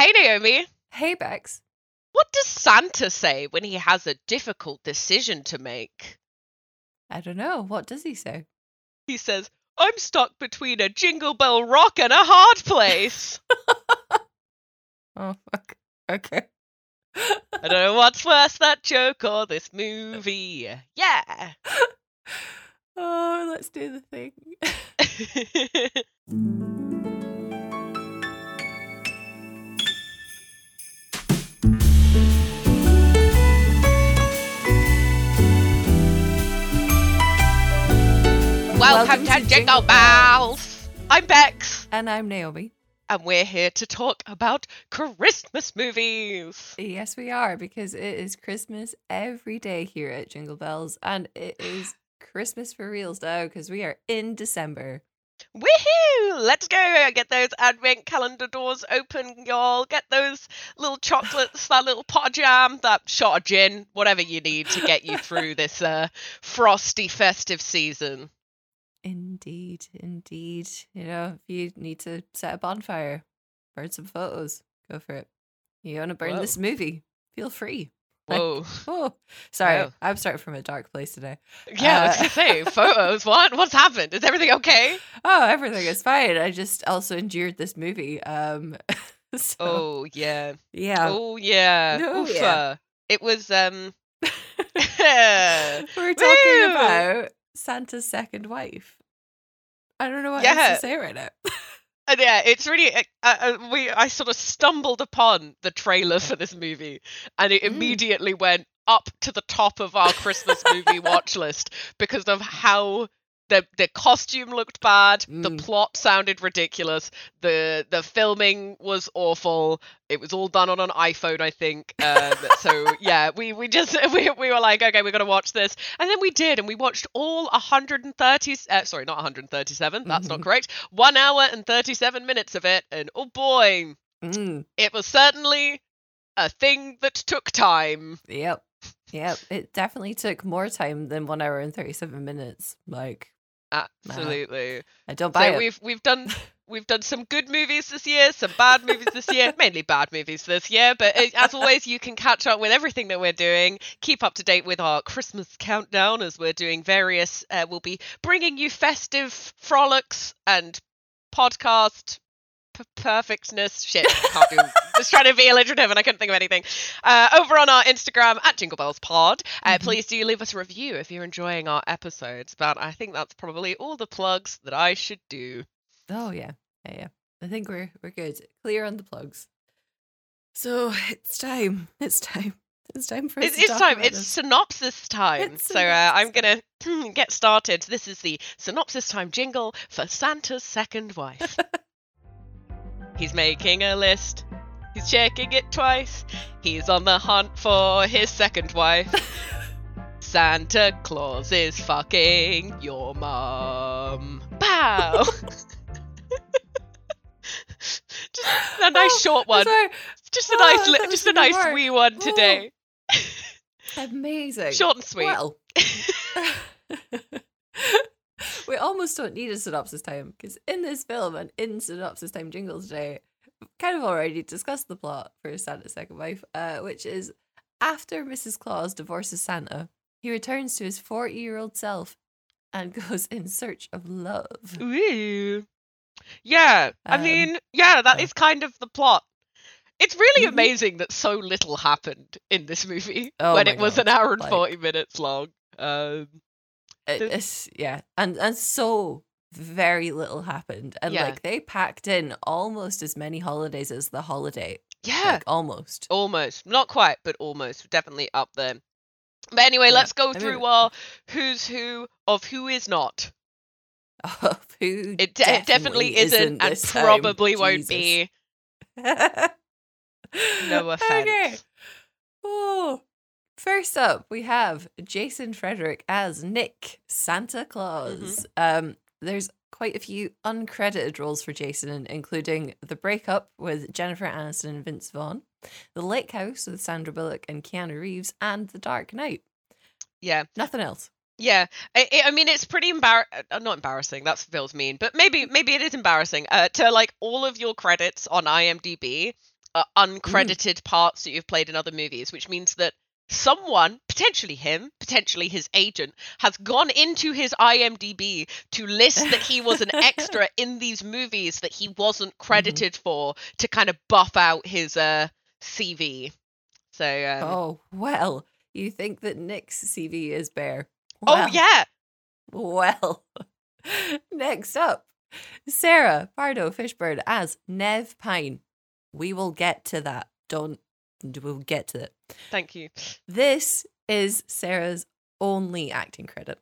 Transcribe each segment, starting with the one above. Hey, Naomi. Hey, Bex. What does Santa say when he has a difficult decision to make? I don't know. What does he say? He says, I'm stuck between a Jingle Bell rock and a hard place. Oh, fuck. Okay. I don't know what's worse, that joke or this movie. Yeah. Oh, let's do the thing. Welcome to Jingle Bells. I'm Bex. And I'm Naomi. And we're here to talk about Christmas movies. Yes, we are, because it is Christmas every day here at Jingle Bells. And it is Christmas for reals now, because we are in December. Woohoo! Let's go! Get those advent calendar doors open, y'all. Get those little chocolates, that little pot of jam, that shot of gin, whatever you need to get you through this frosty festive season. Indeed. You know, if you need to set a bonfire, burn some photos, go for it. You want to burn this movie, feel free. Whoa. Sorry, I'm starting from a dark place today. Yeah, I was going to say, photos, what's happened? Is everything okay? Oh, everything is fine. I just also endured this movie. So, oh, yeah. Yeah. Oh, yeah. No, oof. Yeah. It was, We're talking about Santa's Second Wife. I don't know what else to say right now. Yeah, it's really I sort of stumbled upon the trailer for this movie, and it immediately went up to the top of our Christmas movie watch list because of how the costume looked bad, the plot sounded ridiculous, the filming was awful. It was all done on an iPhone, I think. So yeah, we were like, okay, we're gonna watch this, and then we did, and we watched all 1 hour and 37 minutes of it, and oh boy, it was certainly a thing that took time. Yep. Yeah, it definitely took more time than 1 hour and 37 minutes. Like, absolutely, I don't buy it. We've done some good movies this year, some bad movies this year, mainly bad movies this year. But as always, you can catch up with everything that we're doing. Keep up to date with our Christmas countdown as we're doing various. We'll be bringing you festive frolics and podcast perfectness. Shit, can't do. Just trying to be alliterative and I couldn't think of anything. Over on our Instagram @jinglebellespod, please do leave us a review if you're enjoying our episodes. But I think that's probably all the plugs that I should do. Oh yeah. I think we're good, clear on the plugs. So it's time for us to talk about this. It's synopsis time. I'm gonna get started. This is the synopsis time jingle for Santa's Second Wife. He's making a list. He's checking it twice. He's on the hunt for his second wife. Santa Claus is fucking your mom. Pow! Just a nice short one. Just a nice, wee one today. Amazing. Short and sweet. Well. We almost don't need a synopsis time, because in this film and in synopsis time jingle today, kind of already discussed the plot for Santa's Second Wife, which is after Mrs. Claus divorces Santa, he returns to his 40-year-old self and goes in search of love. Ooh. Yeah, that is kind of the plot. It's really amazing that so little happened in this movie was an hour and 40 minutes long. And so very little happened, and they packed in almost as many holidays as The Holiday. Almost not quite, but almost, definitely up there. But anyway, let's go through our who's who of who is not of who it definitely isn't and probably time. Won't Jesus. Be no offense. Okay. First up, we have Jason Frederick as Nick, Santa Claus. There's quite a few uncredited roles for Jason, including The Breakup with Jennifer Aniston and Vince Vaughn, The Lake House with Sandra Bullock and Keanu Reeves, and The Dark Knight. Yeah. Nothing else. Yeah. It's pretty not embarrassing, that feels mean, but maybe it is embarrassing to all of your credits on IMDb uncredited parts that you've played in other movies, which means that someone, potentially him, potentially his agent, has gone into his IMDb to list that he was an extra in these movies that he wasn't credited for, to kind of buff out his CV. So, oh, well, you think that Nick's CV is bare? Well, oh, yeah. Well, next up, Sarah Pardo Fishburne as Nev Pine. We will get to that. We'll get to it. Thank you. This is Sarah's only acting credit.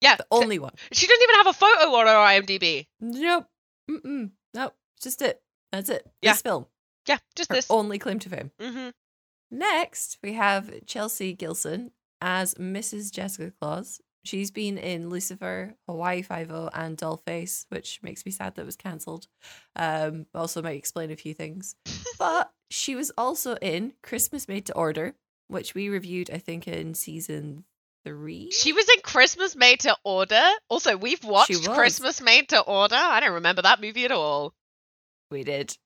Yeah. The only one. She doesn't even have a photo on her IMDb. Nope. Nope. Just it. That's it. Yeah. This film. Yeah, just her only claim to fame. Next, we have Chelsea Gilson as Mrs. Jessica Claus. She's been in Lucifer, Hawaii Five-0, and Dollface, which makes me sad that it was cancelled. Also might explain a few things. But she was also in Christmas Made to Order, which we reviewed, I think, in season 3. She was in Christmas Made to Order? Also, we've watched Christmas Made to Order. I don't remember that movie at all. We did.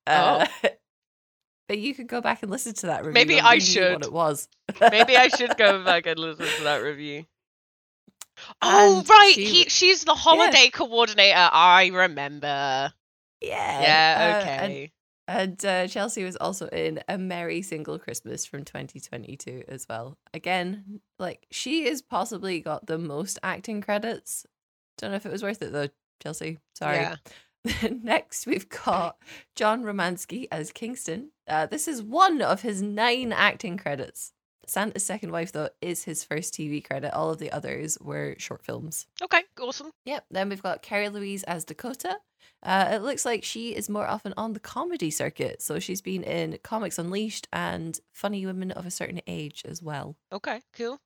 But you could go back and listen to that review. Maybe I should. What it was. Maybe I should go back and listen to that review. Oh, and right. She's the holiday coordinator. I remember. Yeah. Yeah, okay. And Chelsea was also in A Merry Single Christmas from 2022 as well. Again, like, she has possibly got the most acting credits. Don't know if it was worth it, though, Chelsea. Sorry. Yeah. Next, we've got John Romansky as Kingston. This is one of his 9 acting credits. Santa's Second Wife, though, is his first TV credit. All of the others were short films. Okay, awesome. Yep, then we've got Carrie Louise as Dakota. It looks like she is more often on the comedy circuit. So she's been in Comics Unleashed and Funny Women of a Certain Age as well. Okay, cool.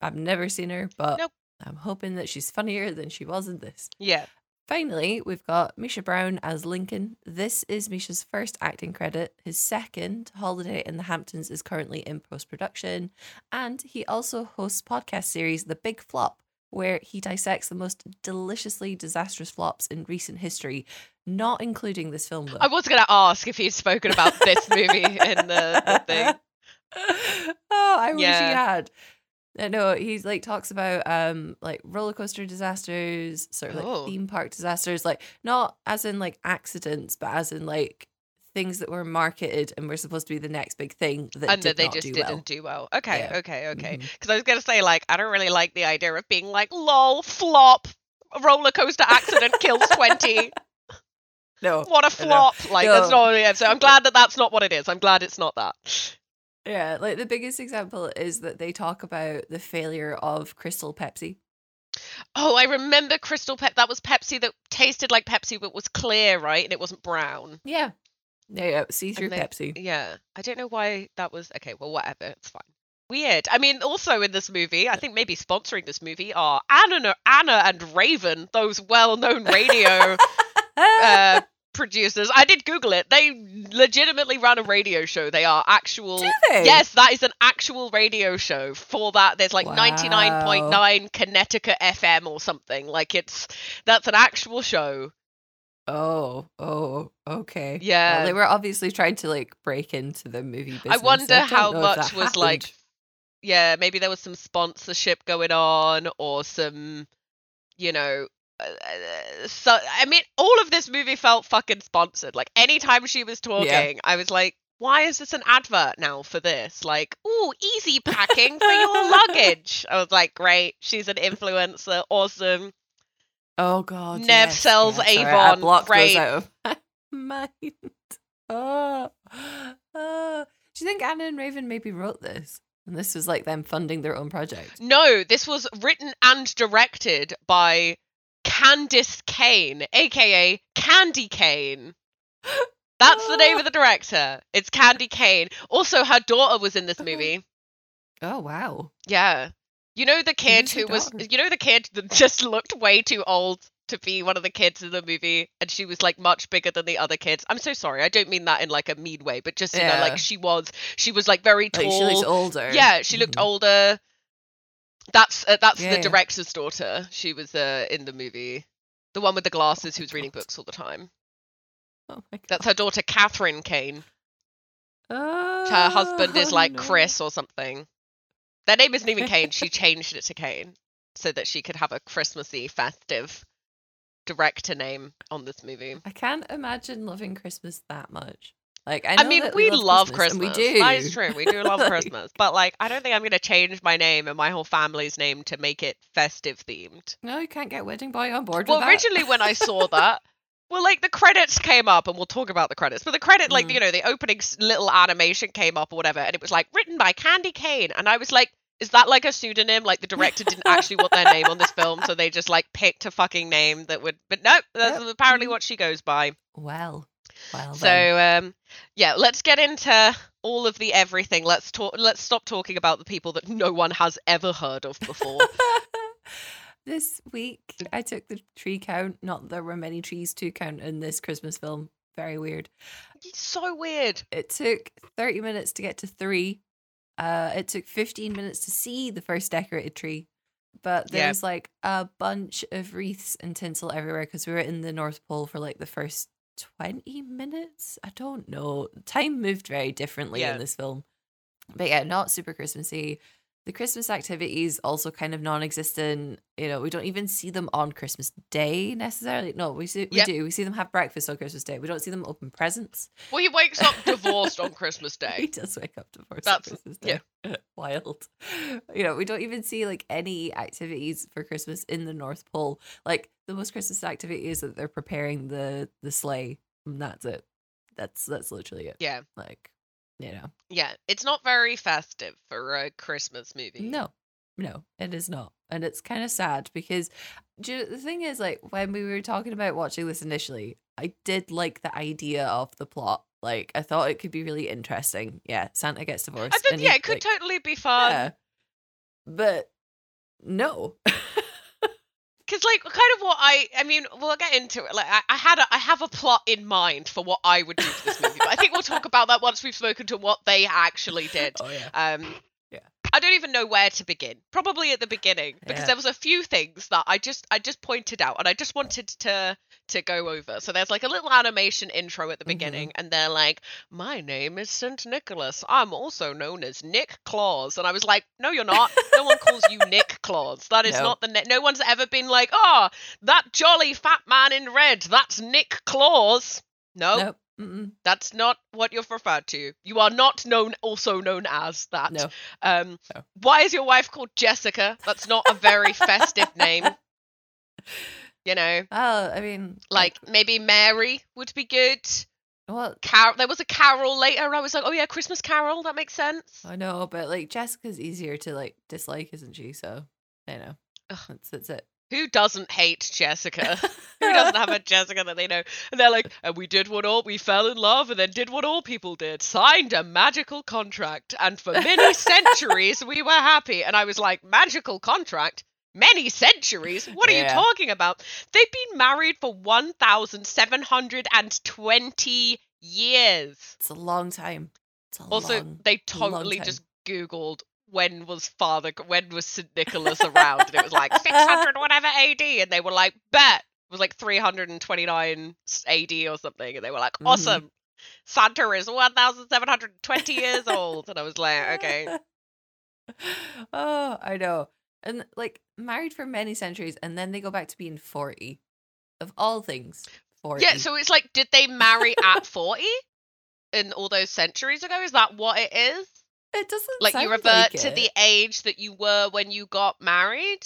I've never seen her, but I'm hoping that she's funnier than she was in this. Yeah. Finally, we've got Misha Brown as Lincoln. This is Misha's first acting credit. His second, Holiday in the Hamptons, is currently in post-production. And he also hosts podcast series The Big Flop, where he dissects the most deliciously disastrous flops in recent history, not including this film, though. I was going to ask if he'd spoken about this movie in the thing. Oh, I wish he had. No, he's like talks about like roller coaster disasters, sort of like theme park disasters, like not as in like accidents, but as in like things that were marketed and were supposed to be the next big thing that and did they not just do didn't well. Do well. Okay, yeah. Okay. Because I was gonna say, like, I don't really like the idea of being like, lol, flop, roller coaster accident kills 20. No, what a flop! No. Like that's not. Yeah, so I'm glad that that's not what it is. I'm glad it's not that. Yeah, like the biggest example is that they talk about the failure of Crystal Pepsi. Oh, I remember Crystal Pepsi. That was Pepsi that tasted like Pepsi but was clear, right? And it wasn't brown. Yeah. Yeah, see-through Pepsi. Yeah. I don't know why that was... Okay, well, whatever. It's fine. Weird. I mean, also in this movie, I think maybe sponsoring this movie are Anna and Raven, those well-known radio producers. I did Google it. They legitimately ran a radio show. They are actual. Do they? Yes, that is an actual radio show. For that, there's like 99.9 Connecticut FM or something. Like that's an actual show. Oh, okay. Yeah, well, they were obviously trying to like break into the movie business. I wonder how much was happened. Like, yeah, maybe there was some sponsorship going on or some, you know. So I mean, all of this movie felt fucking sponsored. Like anytime she was talking, I was like, why is this an advert now for this? Like, ooh, easy packing for your luggage. I was like, great, she's an influencer, awesome. Oh god, Nev sells Avon. Sorry, I great. Those out of my mind. Do you think Anna and Raven maybe wrote this? And this was like them funding their own project? No, this was written and directed by Candice Kane, aka Candy Kane. That's the name of the director. It's Candy Kane. Also, her daughter was in this movie. Oh wow! Yeah, you know the kid who was, you know the kid that just looked way too old to be one of the kids in the movie, and she was like much bigger than the other kids. I'm so sorry, I don't mean that in like a mean way, but just you know, like she was like very tall. Like she looked older. Yeah, she looked older. That's the director's daughter. She was in the movie, the one with the glasses who's reading books all the time. Oh my god, that's her daughter, Catherine Kane. Oh, her husband is like Chris or something. Their name isn't even Kane. She changed it to Kane so that she could have a Christmassy, festive director name on this movie. I can't imagine loving Christmas that much. Like, I mean, we love Christmas. We do. That is true. We do love like, Christmas. But, like, I don't think I'm going to change my name and my whole family's name to make it festive themed. No, you can't get Wedding Boy on board with that. Well, originally when I saw that, well, like, the credits came up, and we'll talk about the credits. But the credit, like, you know, the opening little animation came up or whatever, and it was, like, written by Candy Cane. And I was like, is that, like, a pseudonym? Like, the director didn't actually want their name on this film, so they just, like, picked a fucking name that would... But nope, that's apparently what she goes by. Well... Well, so yeah, let's get into all of the everything. Let's stop talking about the people that no one has ever heard of before. This week I took the tree count, not that there were many trees to count in this Christmas film. Very weird. It's so weird. It took 30 minutes to get to 3. It took 15 minutes to see the first decorated tree. But there's like a bunch of wreaths and tinsel everywhere because we were in the North Pole for like the first 20 minutes? I don't know. Time moved very differently in this film. But yeah, not super Christmassy. The Christmas activities also kind of non-existent. You know, we don't even see them on Christmas Day necessarily. No, we do. We see them have breakfast on Christmas Day. We don't see them open presents. Well, he wakes up divorced on Christmas Day. He does wake up divorced on Christmas Day. Yeah. Wild. You know, we don't even see like any activities for Christmas in the North Pole. Like the most Christmas activity is that they're preparing the sleigh. And that's it. That's literally it. Yeah. Like. You know. Yeah, it's not very festive for a Christmas movie. No, it is not. And it's kind of sad because the thing is, like, when we were talking about watching this initially, I did like the idea of the plot. Like, I thought it could be really interesting. Yeah, Santa gets divorced. I thought, it could totally be fun. Yeah. But no. Because, like, kind of what I mean, we'll get into it. Like, I have a plot in mind for what I would do for this movie. But I think we'll talk about that once we've spoken to what they actually did. Oh, yeah. I don't even know where to begin. Probably at the beginning. Because there was a few things that I just pointed out. And I just wanted to go over. So there's, like, a little animation intro at the beginning. And they're like, my name is St. Nicholas. I'm also known as Nick Claus. And I was like, no, you're not. No one calls you Nick Claus. That is not the... No one's ever been like, oh, that jolly fat man in red, that's Nick Claus. No. Nope. That's not what you're referred to. You are not also known as that. No. Why is your wife called Jessica? That's not a very festive name. You know, I mean, like maybe Mary would be good. Well, there was a Carol later. I was like, oh yeah, Christmas Carol. That makes sense. I know, but like Jessica's easier to like dislike, isn't she? So, you know, that's it. Who doesn't hate Jessica? Who doesn't have a Jessica that they know? And they're like, and we fell in love and then did what all people did. Signed a magical contract. And for many centuries, we were happy. And I was like, magical contract? Many centuries? What are you talking about? They've been married for 1,720 years. It's a long time. They totally just Googled when was St. Nicholas around? And it was like 600 whatever AD. And they were like, bet. It was like 329 AD or something. And they were like, awesome. Santa is 1,720 years old. And I was like, okay. Oh, I know. And like married for many centuries, and then they go back to being 40, of all things. 40. Yeah, so it's like, did they marry at 40 in all those centuries ago? Is that what it is? It doesn't like you revert to the age that you were when you got married.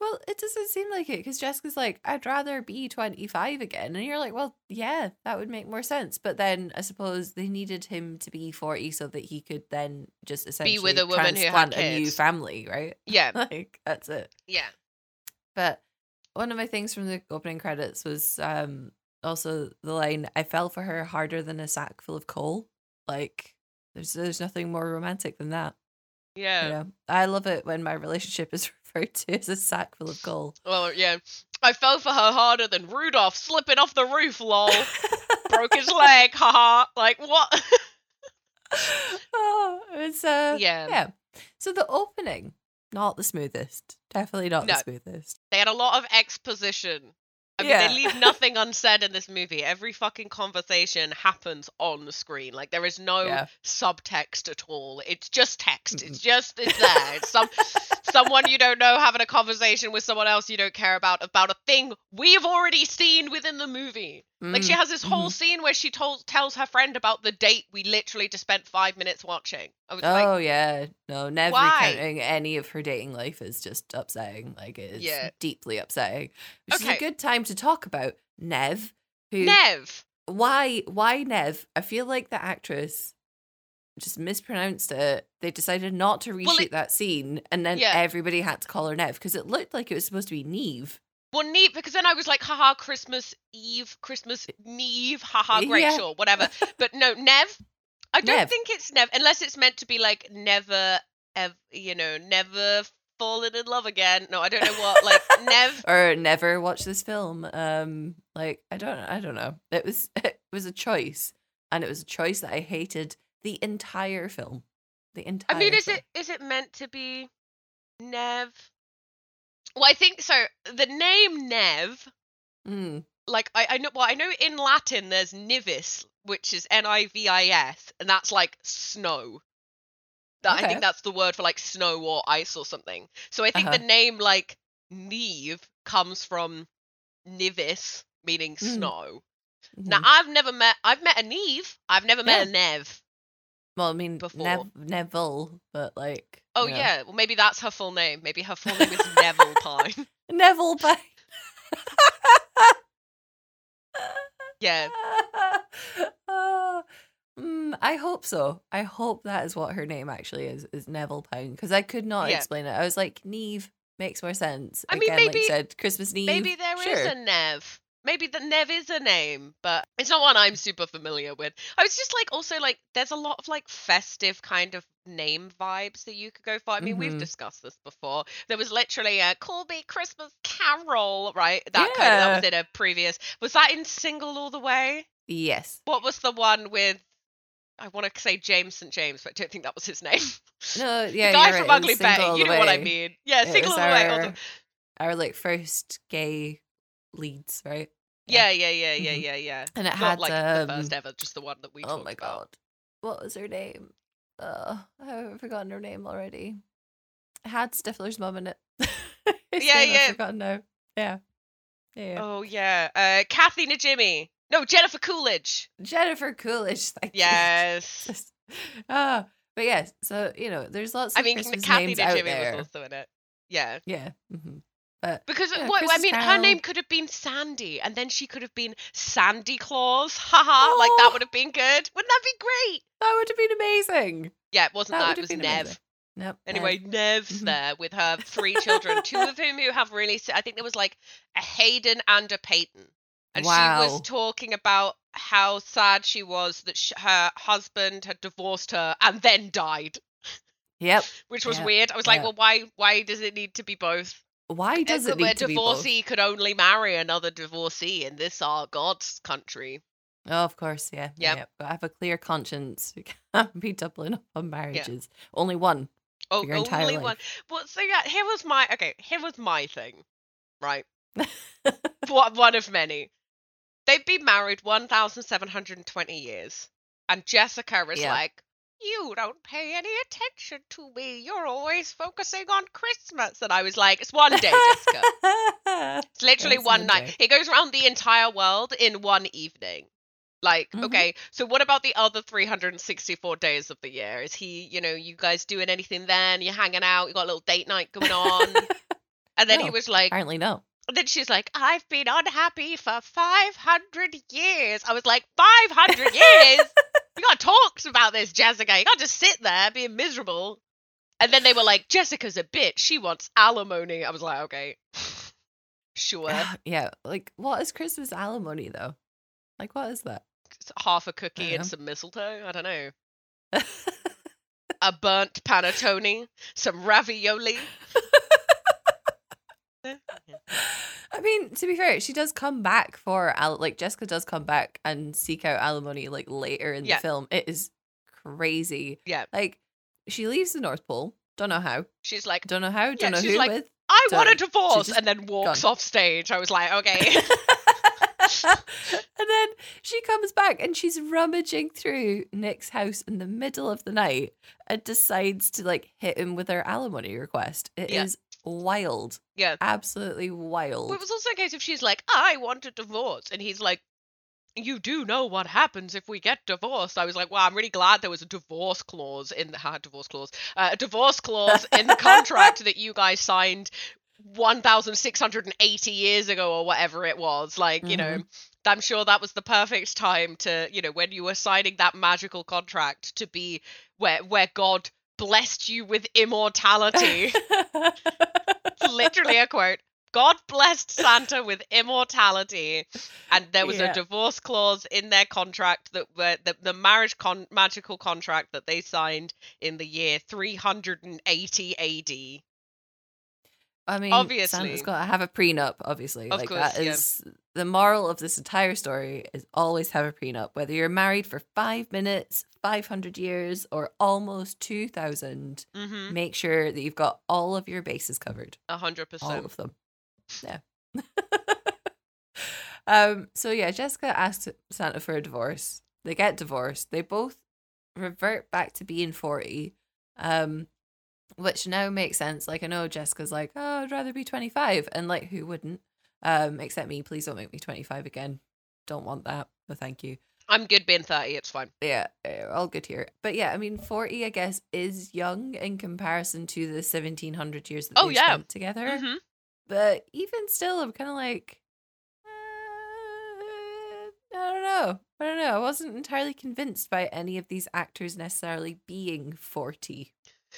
Well, it doesn't seem like it because Jessica's like, I'd rather be 25 again, and you're like, well, yeah, that would make more sense. But then I suppose they needed him to be 40 so that he could then just essentially be with a woman who had a new family, right? Yeah, like that's it. Yeah. But one of my things from the opening credits was also the line, "I fell for her harder than a sack full of coal." Like, there's nothing more romantic than that. Yeah. You know? I love it when my relationship is referred to as a sack full of coal. Well, yeah. I fell for her harder than Rudolph slipping off the roof, lol. Broke his leg, haha. Like, what? Yeah. So the opening, not the smoothest. Definitely not the smoothest. They had a lot of exposition. I mean, they leave nothing unsaid in this movie. Every fucking conversation happens on the screen. Like, there is no subtext at all. It's just text. It's there. It's someone you don't know having a conversation with someone else you don't care about a thing we've already seen within the movie. Like, she has this whole scene where she tells her friend about the date we literally just spent 5 minutes watching. I was No, Nev recounting any of her dating life is just upsetting. Like, it is deeply upsetting. Which is a good time to talk about Nev. Why Nev? I feel like the actress just mispronounced it. They decided not to reshoot that scene, and then everybody had to call her Nev because it looked like it was supposed to be Neve. Well, Neve, because then I was like, haha, Christmas Eve, Christmas Neve, haha, great, sure, whatever. But no, Nev, I don't think it's Nev, unless it's meant to be like never, never fallen in love again. No, I don't know what, like, Nev. Or never watch this film. Like, I don't know. It was a choice, and it was a choice that I hated the entire film. Is it meant to be Nev? Well, I think so. The name Nev, like, I know. Well, I know in Latin there's Nivis, which is N-I-V-I-S, and that's like snow. I think that's the word for like snow or ice or something. So I think the name like Neve comes from Nivis, meaning snow. Mm-hmm. Now I've met a Neve. I've never met a Nev. Well, I mean, before Neville, but like. Oh yeah, well maybe that's her full name. Maybe her full name is Neville Pine. Neville Pine. Yeah. I hope so. I hope that is what her name actually is Neville Pine, because I could not explain it. I was like, Neve makes more sense. I mean, again, maybe like you said, Christmas Neve. Maybe there is a Nev. Maybe the Nev is a name, but it's not one I'm super familiar with. I was just like, also like, there's a lot of like festive kind of name vibes that you could go for. I mean, we've discussed this before. There was literally a Call Me Christmas Carol, right? That kind of, that was in a previous. Was that in Single All the Way? Yes. What was the one with? I want to say James St. James, but I don't think that was his name. No, yeah, the guy from Ugly Betty. You know what I mean? Yeah, Single All the Way. Our like first gay leads, right? Yeah. And it had like the first ever, just the one that we talked about. Oh my god, what was her name? I've forgotten her name already. It had Stifler's mum in it. I've forgotten now. Yeah. Oh yeah, Kathy Najimy. No, Jennifer Coolidge. Jennifer Coolidge. Thank you. Yes. But yes, so you know, there's lots. I mean, Kathy Najimy was also in it. Yeah. Yeah. Mm-hmm. But, because her name could have been Sandy, and then she could have been Sandy Claus. Haha, like that would have been good. Wouldn't that be great? That would have been amazing. Yeah, it wasn't that. It was Nev. Nope, anyway, Nev's there with her 3 children, 2 of whom who have really. I think there was like a Hayden and a Peyton, and she was talking about how sad she was that her husband had divorced her and then died. Yep, which was weird. I was like, well, why does it need to be both? Why does it need to be both? A divorcee could only marry another divorcee in this our God's country. Oh, of course, yeah. I have a clear conscience. You can't be doubling up on marriages. Yeah. Only one. Oh, only one. Well, so yeah, here was my thing, right? One of many. They've been married 1,720 years, and Jessica is like, you don't pay any attention to me. You're always focusing on Christmas. And I was like, it's one day, Jessica. It's literally one night. It goes around the entire world in one evening. Like, okay, so what about the other 364 days of the year? Is he, you guys doing anything then? You're hanging out? You got a little date night going on? And then he was like, apparently no. And then she's like, I've been unhappy for 500 years. I was like, 500 years? You got to talk about this, Jessica. You got to just sit there being miserable. And then they were like, Jessica's a bitch. She wants alimony. I was like, okay, sure. Yeah, like, what is Christmas alimony, though? Like, what is that? It's half a cookie and some mistletoe? I don't know. A burnt panettone, some ravioli. I mean, to be fair, she does come back for Jessica does come back and seek out alimony like later in the film. It is crazy. Yeah, like she leaves the North Pole. Don't know how. She's like, don't know how. Don't know who like, with. I wanted to divorce, and then walks off stage. I was like, okay. And then she comes back and she's rummaging through Nick's house in the middle of the night and decides to like hit him with her alimony request. It is wild. Yeah. Absolutely wild. Well, it was also a case of she's like, I want a divorce. And he's like, you do know what happens if we get divorced. I was like, wow, I'm really glad there was a divorce clause in the divorce clause in the contract that you guys signed 1,680 years ago or whatever it was. Like, you know, I'm sure that was the perfect time to, you know, when you were signing that magical contract to be where God blessed you with immortality. It's literally a quote. God blessed Santa with immortality, and there was a divorce clause in their contract that the marriage magical contract that they signed in the year 380 AD. I mean, obviously, Santa's got to have a prenup. Obviously, of course, that is the moral of this entire story: is always have a prenup, whether you're married for 5 minutes, 500 years, or almost 2,000. Make sure that you've got all of your bases covered. 100%, all of them. Yeah. So yeah, Jessica asks Santa for a divorce. They get divorced. They both revert back to being 40, which now makes sense. Like, I know Jessica's like, oh, I'd rather be 25, and like, who wouldn't? Except me. Please don't make me 25 again. Don't want that. No, thank you. I'm good being 30. It's fine. Yeah, all good here. But yeah, I mean, 40, I guess, is young in comparison to the 1,700 years that they spent together. Mm-hmm. But even still, I'm kind of like, I don't know. I wasn't entirely convinced by any of these actors necessarily being 40,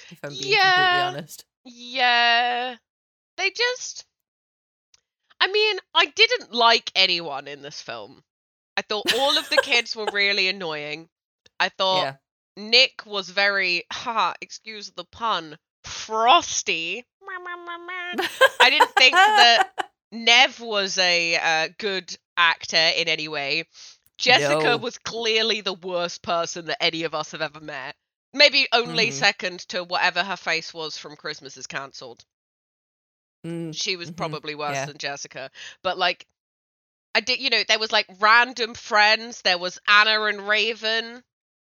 if I'm being completely honest. Yeah. They just, I mean, I didn't like anyone in this film. I thought all of the kids were really annoying. I thought Nick was very, excuse the pun, frosty. I didn't think that Nev was a good actor in any way. Jessica was clearly the worst person that any of us have ever met. Maybe only second to whatever her face was from Christmas Is Cancelled. She was probably worse than Jessica. But like, I did, you know, there was like random friends. There was Anna and Raven.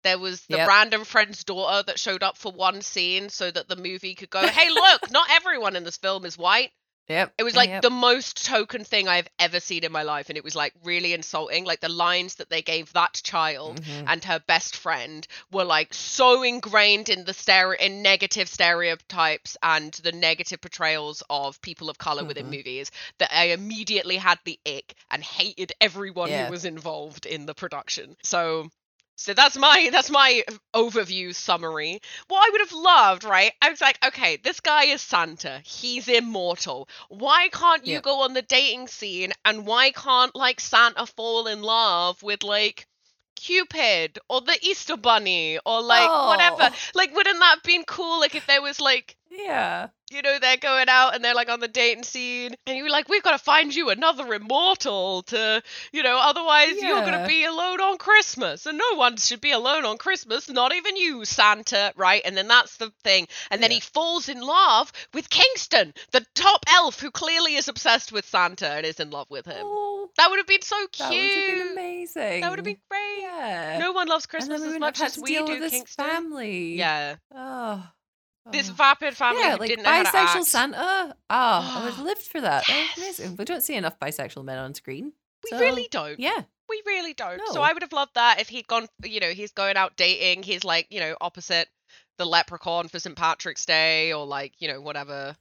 There was the random friend's daughter that showed up for one scene so that the movie could go, hey, look, not everyone in this film is white. Yep. It was like the most token thing I've ever seen in my life. And it was like really insulting. Like the lines that they gave that child and her best friend were like so ingrained in the in negative stereotypes and the negative portrayals of people of color within movies that I immediately had the ick and hated everyone who was involved in the production. So that's my overview summary. What I would have loved, right? I was like, okay, this guy is Santa. He's immortal. Why can't you go on the dating scene? And why can't like Santa fall in love with like Cupid or the Easter Bunny or like whatever? Like, wouldn't that have been cool? Like if there was like, you know, they're going out and they're like on the dating scene and you're like, we've got to find you another immortal to, you know, otherwise you're going to be alone on Christmas, and no one should be alone on Christmas, not even you, Santa, right? And then that's the thing. And then he falls in love with Kingston, the top elf who clearly is obsessed with Santa and is in love with him. Oh, that would have been so cute. That would have been amazing. That would have been great. Yeah. No one loves Christmas as much as we do, Kingston. Family. Yeah. Oh. This vapid family who didn't know how to act. Bisexual Santa. Oh, I would have lived for that. Yes. That was amazing. We don't see enough bisexual men on screen. We really don't. Yeah. We really don't. No. So I would have loved that if he'd gone, you know, he's going out dating. He's like, you know, opposite the leprechaun for St. Patrick's Day or like, you know, whatever.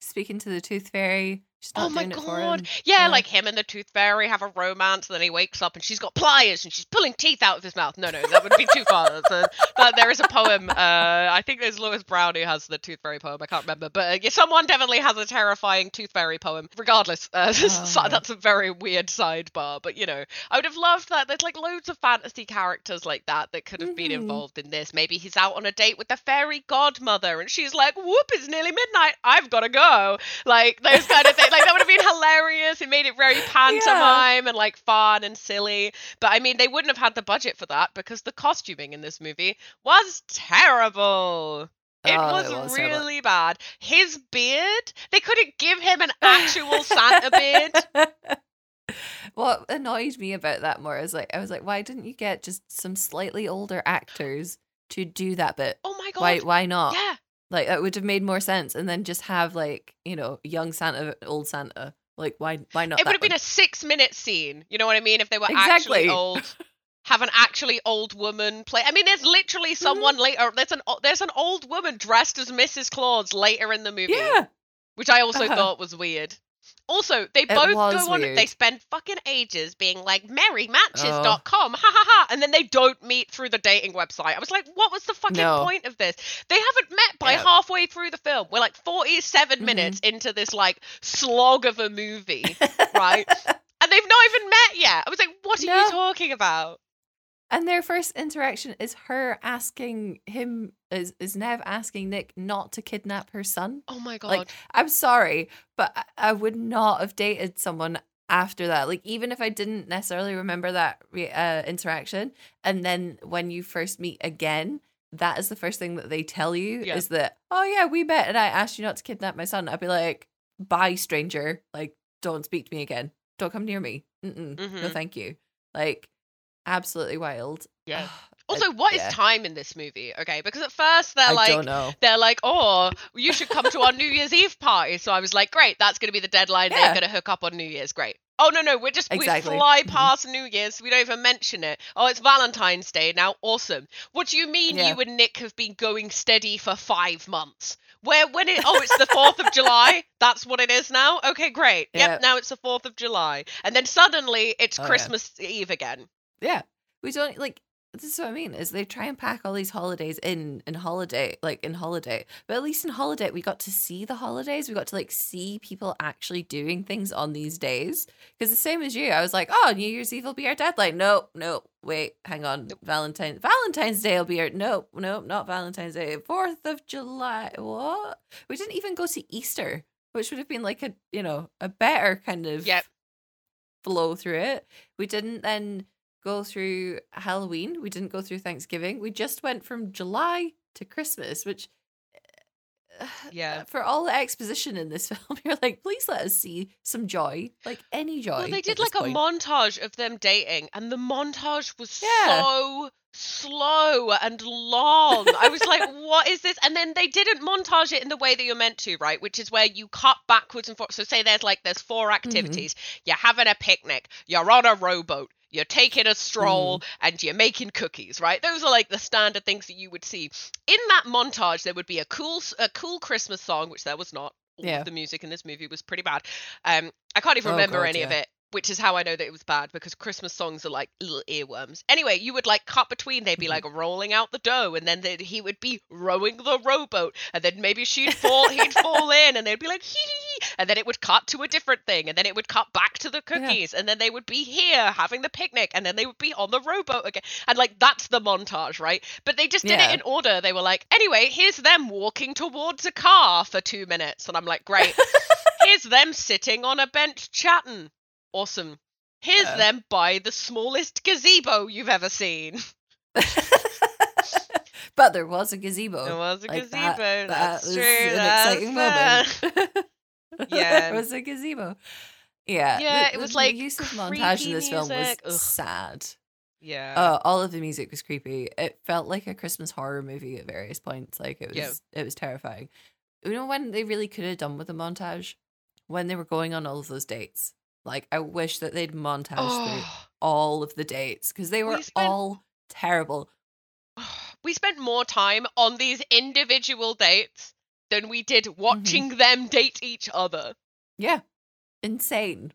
Speaking to the tooth fairy. Oh my God. Yeah, like him and the tooth fairy have a romance, and then he wakes up and she's got pliers and she's pulling teeth out of his mouth. No, that would be too far. There is a poem. I think there's Lewis Brown who has the tooth fairy poem. I can't remember, but someone definitely has a terrifying tooth fairy poem. Regardless, that's a very weird sidebar, but you know, I would have loved that. There's like loads of fantasy characters like that could have been involved in this. Maybe he's out on a date with the fairy godmother and she's like, whoop, it's nearly midnight. I've got to go. Like those kind of things. Like that would have been hilarious. It made it very pantomime and like fun and silly. But I mean, they wouldn't have had the budget for that because the costuming in this movie was terrible. It was really bad. His beard, they couldn't give him an actual Santa beard. What annoyed me about that more is like, I was like, why didn't you get just some slightly older actors to do that bit? Oh my God. Why not? Yeah. Like, that would have made more sense. And then just have, like, you know, young Santa, old Santa. Like, why not? It would have been a 6-minute scene. You know what I mean? If they were actually old. Have an actually old woman play. I mean, there's literally someone later. There's an old woman dressed as Mrs. Claus later in the movie. Yeah. Which I also thought was weird. Also, they both go on. They spend fucking ages being like merrymatches.com, ha ha ha, and then they don't meet through the dating website. I was like, what was the fucking point of this? They haven't met by halfway through the film. We're like 47 minutes into this like slog of a movie, right? And they've not even met yet. I was like, what are you talking about? And their first interaction is her asking him, is Nev asking Nick not to kidnap her son. Oh my God. Like, I'm sorry, but I would not have dated someone after that. Like, even if I didn't necessarily remember that interaction, and then when you first meet again, that is the first thing that they tell you is that, oh yeah, we met and I asked you not to kidnap my son. I'd be like, bye, stranger. Like, don't speak to me again. Don't come near me. No, thank you. Like, absolutely wild. Yeah. Also, what is time in this movie? Okay, because at first they're like, oh, you should come to our New Year's Eve party. So I was like, great, that's going to be the deadline. Yeah. They're going to hook up on New Year's. Great. Oh no, we fly past New Year's. We don't even mention it. Oh, it's Valentine's Day now. Awesome. What do you mean you and Nick have been going steady for 5 months? It's the 4th of July. That's what it is now. Okay, great. Yep. Now it's the 4th of July, and then suddenly it's Christmas Eve again. Yeah, we don't like. This is what I mean. Is they try and pack all these holidays in holiday, but at least in holiday we got to see the holidays. We got to like see people actually doing things on these days. Because the same as you, I was like, oh, New Year's Eve will be our deadline. No, wait, hang on. Valentine's Day will be our no, not Valentine's Day. 4th of July. What? We didn't even go to Easter, which would have been like a better kind of flow through it. We didn't then go through Halloween. We didn't go through Thanksgiving. We just went from July to Christmas, which for all the exposition in this film, you're like, please let us see some joy, like any joy. Well, they did like a montage of them dating, and the montage was so slow and long. I was like, what is this? And then they didn't montage it in the way that you're meant to, right? Which is where you cut backwards and forth. So say there's 4 activities. You're having a picnic, you're on a rowboat, you're taking a stroll, and you're making cookies, right? Those are like the standard things that you would see. In that montage, there would be a cool Christmas song, which there was not. All of the music in this movie was pretty bad. I can't even remember any of it, which is how I know that it was bad, because Christmas songs are like little earworms. Anyway, you would like cut between. They'd be like rolling out the dough, and then he would be rowing the rowboat, and then maybe he'd fall in, and they'd be like, hee hee. And then it would cut to a different thing, and then it would cut back to the cookies, and then they would be here having the picnic, and then they would be on the rowboat again. And like, that's the montage, right? But they just did it in order. They were like, anyway, here's them walking towards a car for 2 minutes, and I'm like, great. Here's them sitting on a bench chatting. Awesome. Here's them by the smallest gazebo you've ever seen. But there was a gazebo. There was a gazebo. That's true. That's an exciting moment. Yeah, it was a gazebo. Yeah. It was like the use of montage in this film was sad. Yeah. All of the music was creepy. It felt like a Christmas horror movie at various points. Like it was terrifying. You know when they really could have done with the montage? When they were going on all of those dates. Like, I wish that they'd montage through all of the dates, because they were all terrible. We spent more time on these individual dates than we did watching them date each other. Yeah. Insane.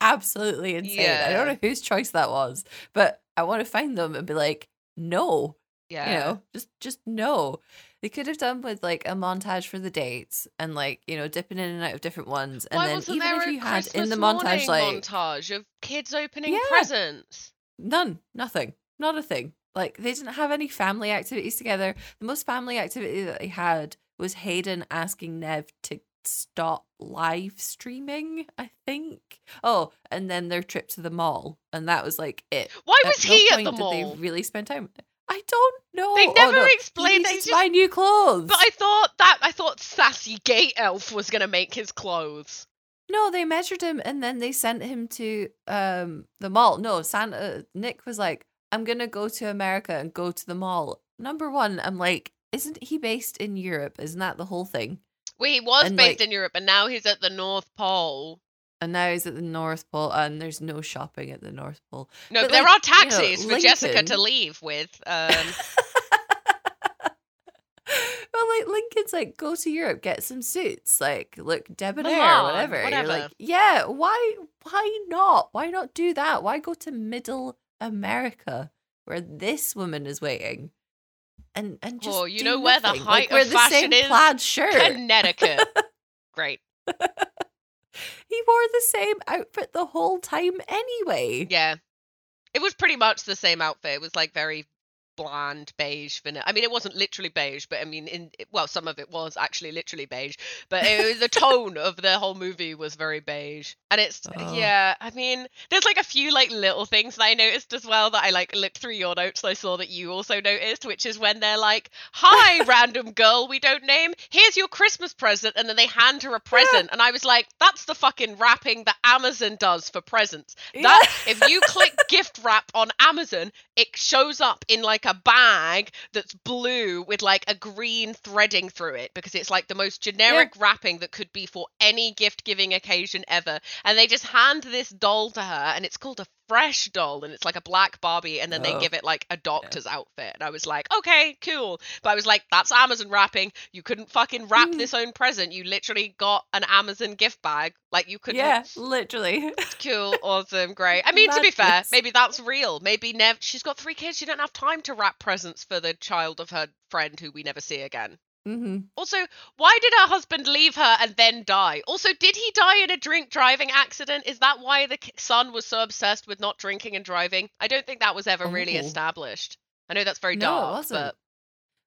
Absolutely insane. Yeah. I don't know whose choice that was, but I want to find them and be like, no. Yeah. You know, just no. They could have done with like a montage for the dates and like, you know, dipping in and out of different ones. And then even if you had in the montage, like montage of kids opening presents. None. Nothing. Not a thing. Like, they didn't have any family activities together. The most family activity that they had was Hayden asking Nev to stop live streaming, I think. Oh, and then their trip to the mall. And that was like it. Why was he at the mall? Did they really spend time? I I don't know. They never explained that. It's my new clothes. But I thought sassy gay elf was going to make his clothes. No, they measured him and then they sent him to the mall. No, Nick was like, I'm going to go to America and go to the mall. Number one, I'm like, isn't he based in Europe? Isn't that the whole thing? Well, he was based in Europe and now he's at the North Pole. And now he's at the North Pole and there's no shopping at the North Pole. No, but there are taxis for Jessica to leave with. Well, like Lincoln's like, go to Europe, get some suits, like look debonair, whatever. You're like, yeah, why not? Why not do that? Why go to Middle America where this woman is waiting? And just you know where the height of fashion is? Plaid shirt. Connecticut. Great. He wore the same outfit the whole time anyway. Yeah. It was pretty much the same outfit. It was like very bland beige vanilla. I mean, it wasn't literally beige, but I mean, some of it was actually literally beige, but it was the tone of the whole movie was very beige. And I mean, there's like a few like little things that I noticed as well that I like looked through your notes and I saw that you also noticed, which is when they're like, hi, random girl we don't name, here's your Christmas present, and then they hand her a present, and I was like, that's the fucking wrapping that Amazon does for presents. That if you click gift wrap on Amazon, it shows up in like a bag that's blue with like a green threading through it, because it's like the most generic wrapping that could be for any gift giving occasion ever. And they just hand this doll to her, and it's called a Fresh doll, and it's like a black Barbie, and then they give it like a doctor's outfit. And I was like, okay, cool. But I was like, that's Amazon wrapping. You couldn't fucking wrap this own present. You literally got an Amazon gift bag. Like you couldn't. Yeah, literally. Cool, awesome, great. I mean, to be fair, maybe that's real. Maybe Nev, she's got 3 kids. She don't have time to wrap presents for the child of her friend who we never see again. Mm-hmm. Also, why did her husband leave her and then die? Also, did he die in a drink driving accident? Is that why the son was so obsessed with not drinking and driving? I don't think that was ever really established. I know that's very dark. It wasn't.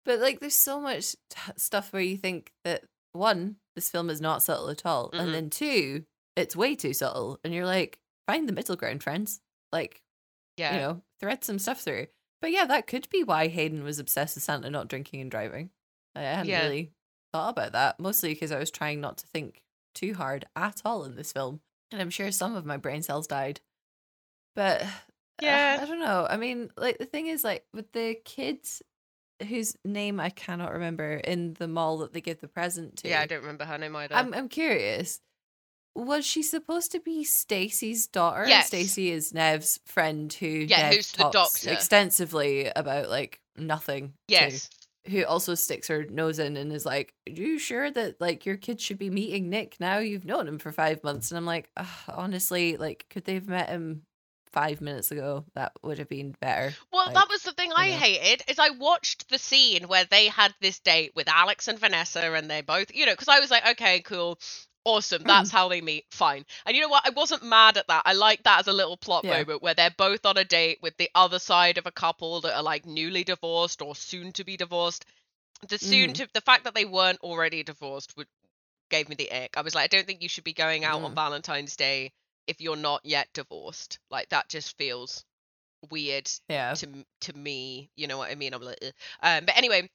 But like, there's so much stuff where you think that, one, this film is not subtle at all, and then two, it's way too subtle, and you're like, find the middle ground, friends. Like, you know, thread some stuff through. But yeah, that could be why Hayden was obsessed with Santa not drinking and driving. I hadn't really thought about that, mostly because I was trying not to think too hard at all in this film. And I'm sure some of my brain cells died. But yeah, I don't know. I mean, like the thing is, like with the kids whose name I cannot remember in the mall that they give the present to. Yeah, I don't remember her name either. I'm curious. Was she supposed to be Stacy's daughter? Yes. Stacy is Nev's friend who who's the doctor extensively about like nothing. Yes. Who also sticks her nose in and is like, are you sure that like your kids should be meeting Nick now? You've known him for 5 months. And I'm like, honestly, like, could they have met him 5 minutes ago? That would have been better. Well, like, that was the thing I hated, is I watched the scene where they had this date with Alex and Vanessa, and they both, you know, because I was like, okay, cool. Awesome. That's how they meet. Fine. And you know what? I wasn't mad at that. I like that as a little plot moment where they're both on a date with the other side of a couple that are like newly divorced or soon to be divorced. The fact that they weren't already divorced gave me the ick. I was like, I don't think you should be going out on Valentine's Day if you're not yet divorced. Like that just feels weird to me. You know what I mean? I'm like, but anyway.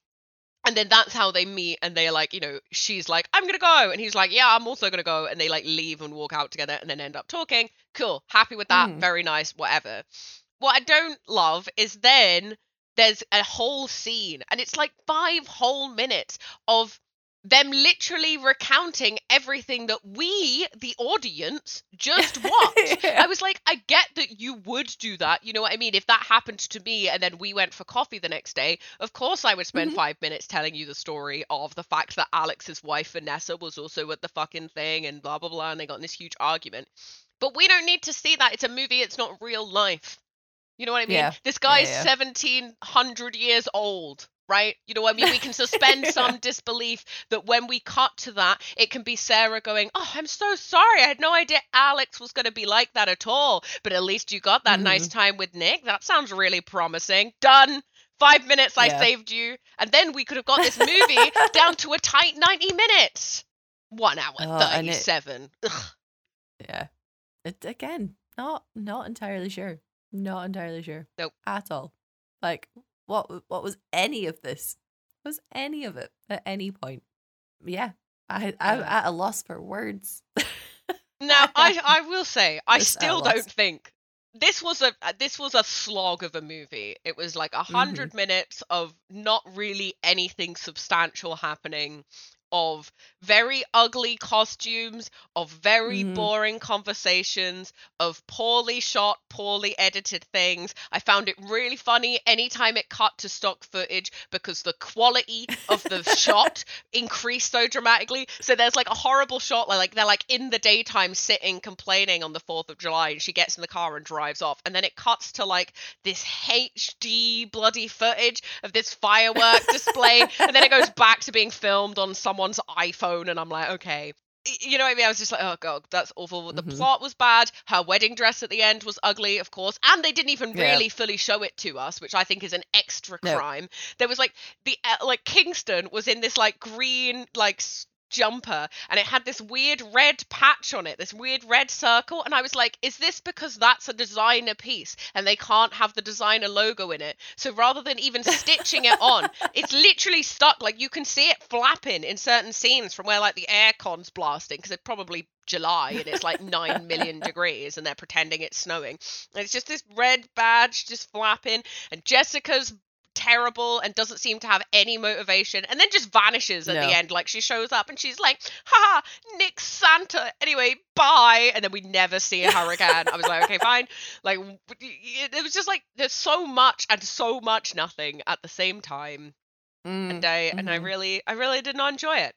And then that's how they meet, and they're like, you know, she's like, I'm going to go. And he's like, yeah, I'm also going to go. And they like leave and walk out together and then end up talking. Cool. Happy with that. Very nice. Whatever. What I don't love is then there's a whole scene, and it's like 5 whole minutes of them literally recounting everything that we, the audience, just watched. I was like, I get that you would do that. You know what I mean? If that happened to me and then we went for coffee the next day, of course I would spend 5 minutes telling you the story of the fact that Alex's wife, Vanessa, was also at the fucking thing and blah, blah, blah. And they got in this huge argument. But we don't need to see that. It's a movie. It's not real life. You know what I mean? Yeah. This guy's 1,700 years old. Right? You know what I mean? We can suspend some disbelief that when we cut to that, it can be Sarah going, oh, I'm so sorry. I had no idea Alex was going to be like that at all. But at least you got that nice time with Nick. That sounds really promising. Done. 5 minutes I saved you. And then we could have got this movie down to a tight 90 minutes. 1 hour, 37. Yeah. Again, not entirely sure. Not entirely sure. Nope. At all. Like, What was any of this? Was any of it at any point? Yeah, I'm at a loss for words. Now, I will say, I still don't think this was a slog of a movie. It was like 100 minutes of not really anything substantial happening, of very ugly costumes, of very boring conversations, of poorly shot, poorly edited things. I found it really funny anytime it cut to stock footage because the quality of the shot increased so dramatically. So there's like a horrible shot, like they're like in the daytime sitting complaining on the 4th of July and she gets in the car and drives off. And then it cuts to like this HD bloody footage of this firework display. And then it goes back to being filmed on someone's iPhone, and I'm like, okay. You know what I mean? I was just like, oh god, that's awful. The plot was bad. Her wedding dress at the end was ugly, of course, and they didn't even really fully show it to us, which I think is an extra crime. There was like the Kingston was in this like green like jumper, and it had this weird red patch on it, this weird red circle, and I was like, is this because that's a designer piece and they can't have the designer logo in it? So rather than even stitching it on, it's literally stuck. Like you can see it flapping in certain scenes from where like the air con's blasting, because it probably July and it's like 9 million degrees and they're pretending it's snowing, and it's just this red badge just flapping, and Jessica's terrible and doesn't seem to have any motivation, and then just vanishes at the end. Like she shows up and she's like, haha, Nick Santa, anyway, bye, and then we never see her again. I was like, okay, fine. Like it was just like there's so much and so much nothing at the same time, and I really did not enjoy it.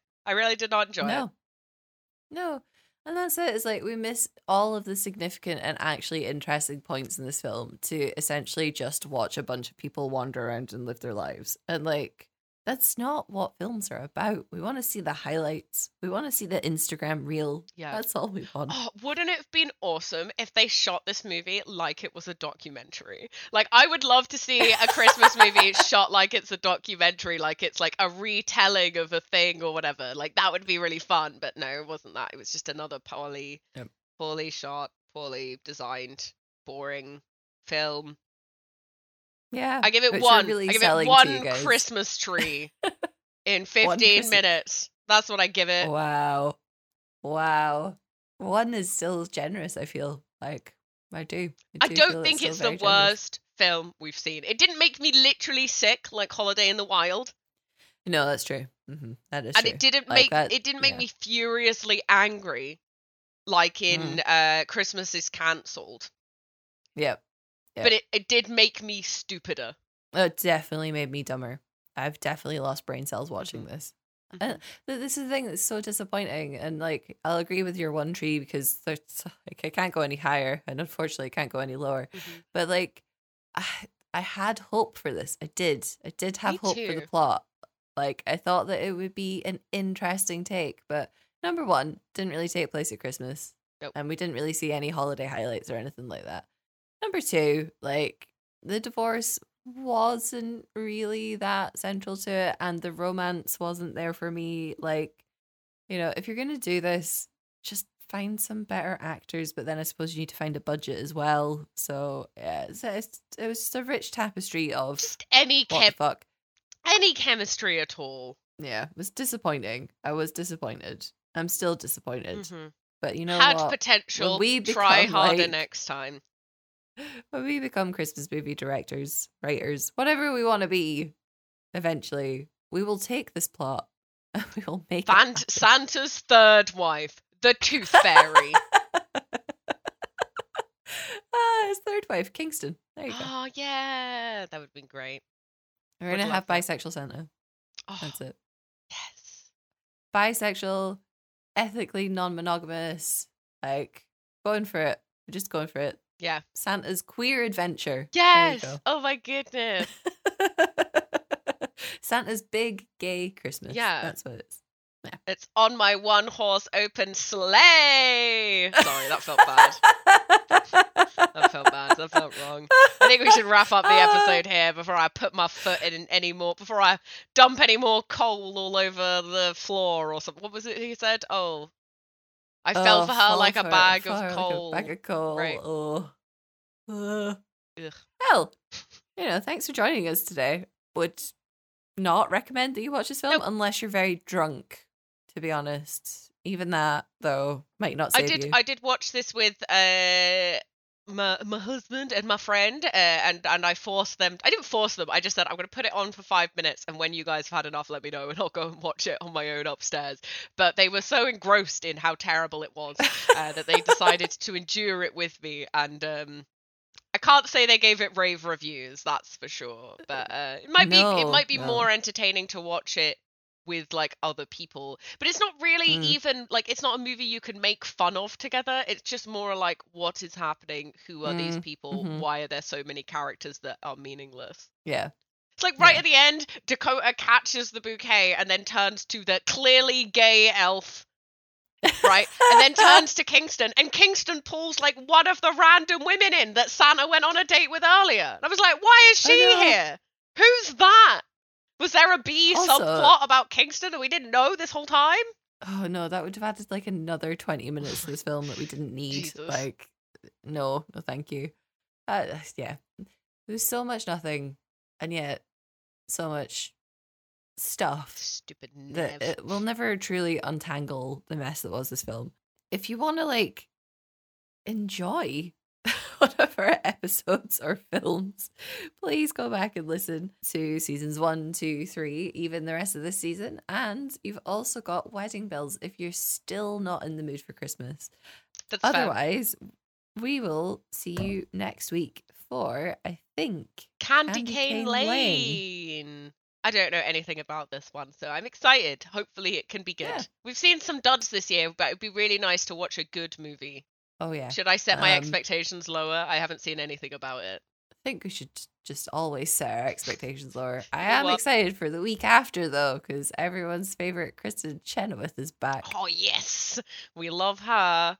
No, and that's it. It's like we miss all of the significant and actually interesting points in this film to essentially just watch a bunch of people wander around and live their lives. And like, that's not what films are about. We want to see the highlights. We want to see the Instagram reel. Yeah. That's all we want. Oh, wouldn't it have been awesome if they shot this movie like it was a documentary? Like, I would love to see a Christmas movie shot like it's a documentary, like it's like a retelling of a thing or whatever. Like, that would be really fun. But no, it wasn't that. It was just another poorly shot, poorly designed, boring film. Yeah, I give it one. Really I give it one Christmas tree in 15 minutes. That's what I give it. Wow, one is still generous. I feel like I don't think it's the worst film we've seen. It didn't make me literally sick like Holiday in the Wild. No, that's true. Mm-hmm. That is, and true. It didn't like make that, it didn't make me furiously angry like in Christmas is Cancelled. Yep. Yeah. But it did make me stupider. It definitely made me dumber. I've definitely lost brain cells watching this. And this is the thing that's so disappointing. And like, I'll agree with your one tree because there's like, I can't go any higher, and unfortunately I can't go any lower. But like, I had hope for this. I did have hope for the plot. Like, I thought that it would be an interesting take. But number one, didn't really take place at Christmas. Nope. And we didn't really see any holiday highlights or anything like that. Number two, like, the divorce wasn't really that central to it, and the romance wasn't there for me. Like, you know, if you're going to do this, just find some better actors, but then I suppose you need to find a budget as well. So, yeah, it was just a rich tapestry of just any chemistry at all. Yeah, it was disappointing. I was disappointed. I'm still disappointed. But you know what? Had potential. Try harder next time. When we become Christmas movie directors, writers, whatever we want to be, eventually we will take this plot and we will make it Santa's third wife, the Tooth Fairy. His third wife, Kingston. There you go. Oh yeah, that would have been great. We're going to have bisexual Santa. Oh, that's it. Yes. Bisexual, ethically non-monogamous, like going for it. We're just going for it. Yeah, Santa's queer adventure. Yes. Oh my goodness. Santa's big gay Christmas. Yeah, that's what it is. Yeah. It's on my one horse open sleigh. Sorry, that felt bad. That felt bad. That felt wrong. I think we should wrap up the episode here before I put my foot in any more. Before I dump any more coal all over the floor or something. What was it he said? Oh. I fell for her like a bag of coal. Like a bag of coal. Right. Oh. Ugh. Hell, you know, thanks for joining us today. Would not recommend that you watch this film unless you're very drunk, to be honest. Even that, though, might not save you. I did watch this with my husband and my friend, and I forced them. I didn't force them. I just said, I'm going to put it on for 5 minutes, and when you guys have had enough, let me know, and I'll go and watch it on my own upstairs. But they were so engrossed in how terrible it was that they decided to endure it with me, and I can't say they gave it rave reviews, that's for sure. But it might be more entertaining to watch it with like other people, but it's not really even like, it's not a movie you can make fun of together. It's just more like, what is happening? Who are these people? Mm-hmm. Why are there so many characters that are meaningless? Yeah. It's like right at the end, Dakota catches the bouquet and then turns to the clearly gay elf, right? And then turns to Kingston, and Kingston pulls like one of the random women in that Santa went on a date with earlier. And I was like, why is she here? Who's that? Was there a B subplot about Kingston that we didn't know this whole time? Oh no, that would have added like another 20 minutes to this film that we didn't need. Jesus. Like, no, thank you. Yeah, there's so much nothing, and yet so much stuff. Stupid Nev. It will never truly untangle the mess that was this film. If you want to like enjoy one of our episodes or films, please go back and listen to seasons 1, 2, 3, even the rest of this season. And you've also got Wedding Bells if you're still not in the mood for Christmas. That's otherwise fair. We will see you next week for, I think, Candy Cane Lane. I don't know anything about this one, so I'm excited. Hopefully it can be good. Yeah. We've seen some duds this year, but it'd be really nice to watch a good movie. Oh yeah. Should I set my expectations lower? I haven't seen anything about it. I think we should just always set our expectations lower. I am excited for the week after though, because everyone's favorite Kristen Chenoweth is back. Oh yes, we love her.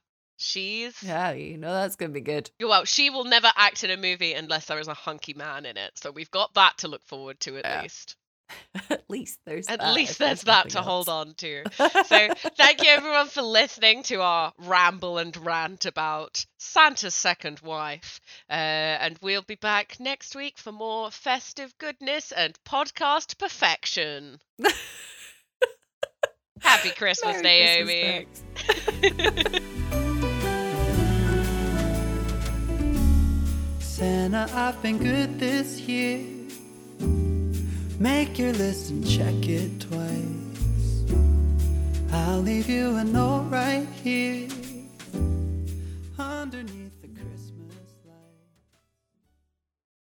Yeah, you know that's gonna be good. Well, she will never act in a movie unless there is a hunky man in it. So we've got that to look forward to at least. At least there's that to hold on to. So thank you everyone for listening to our ramble and rant about Santa's Second Wife, and we'll be back next week for more festive goodness and podcast perfection. Happy Christmas, Merry Naomi. Santa, I've been good this year. Make your list and check it twice. I'll leave you a note right here underneath.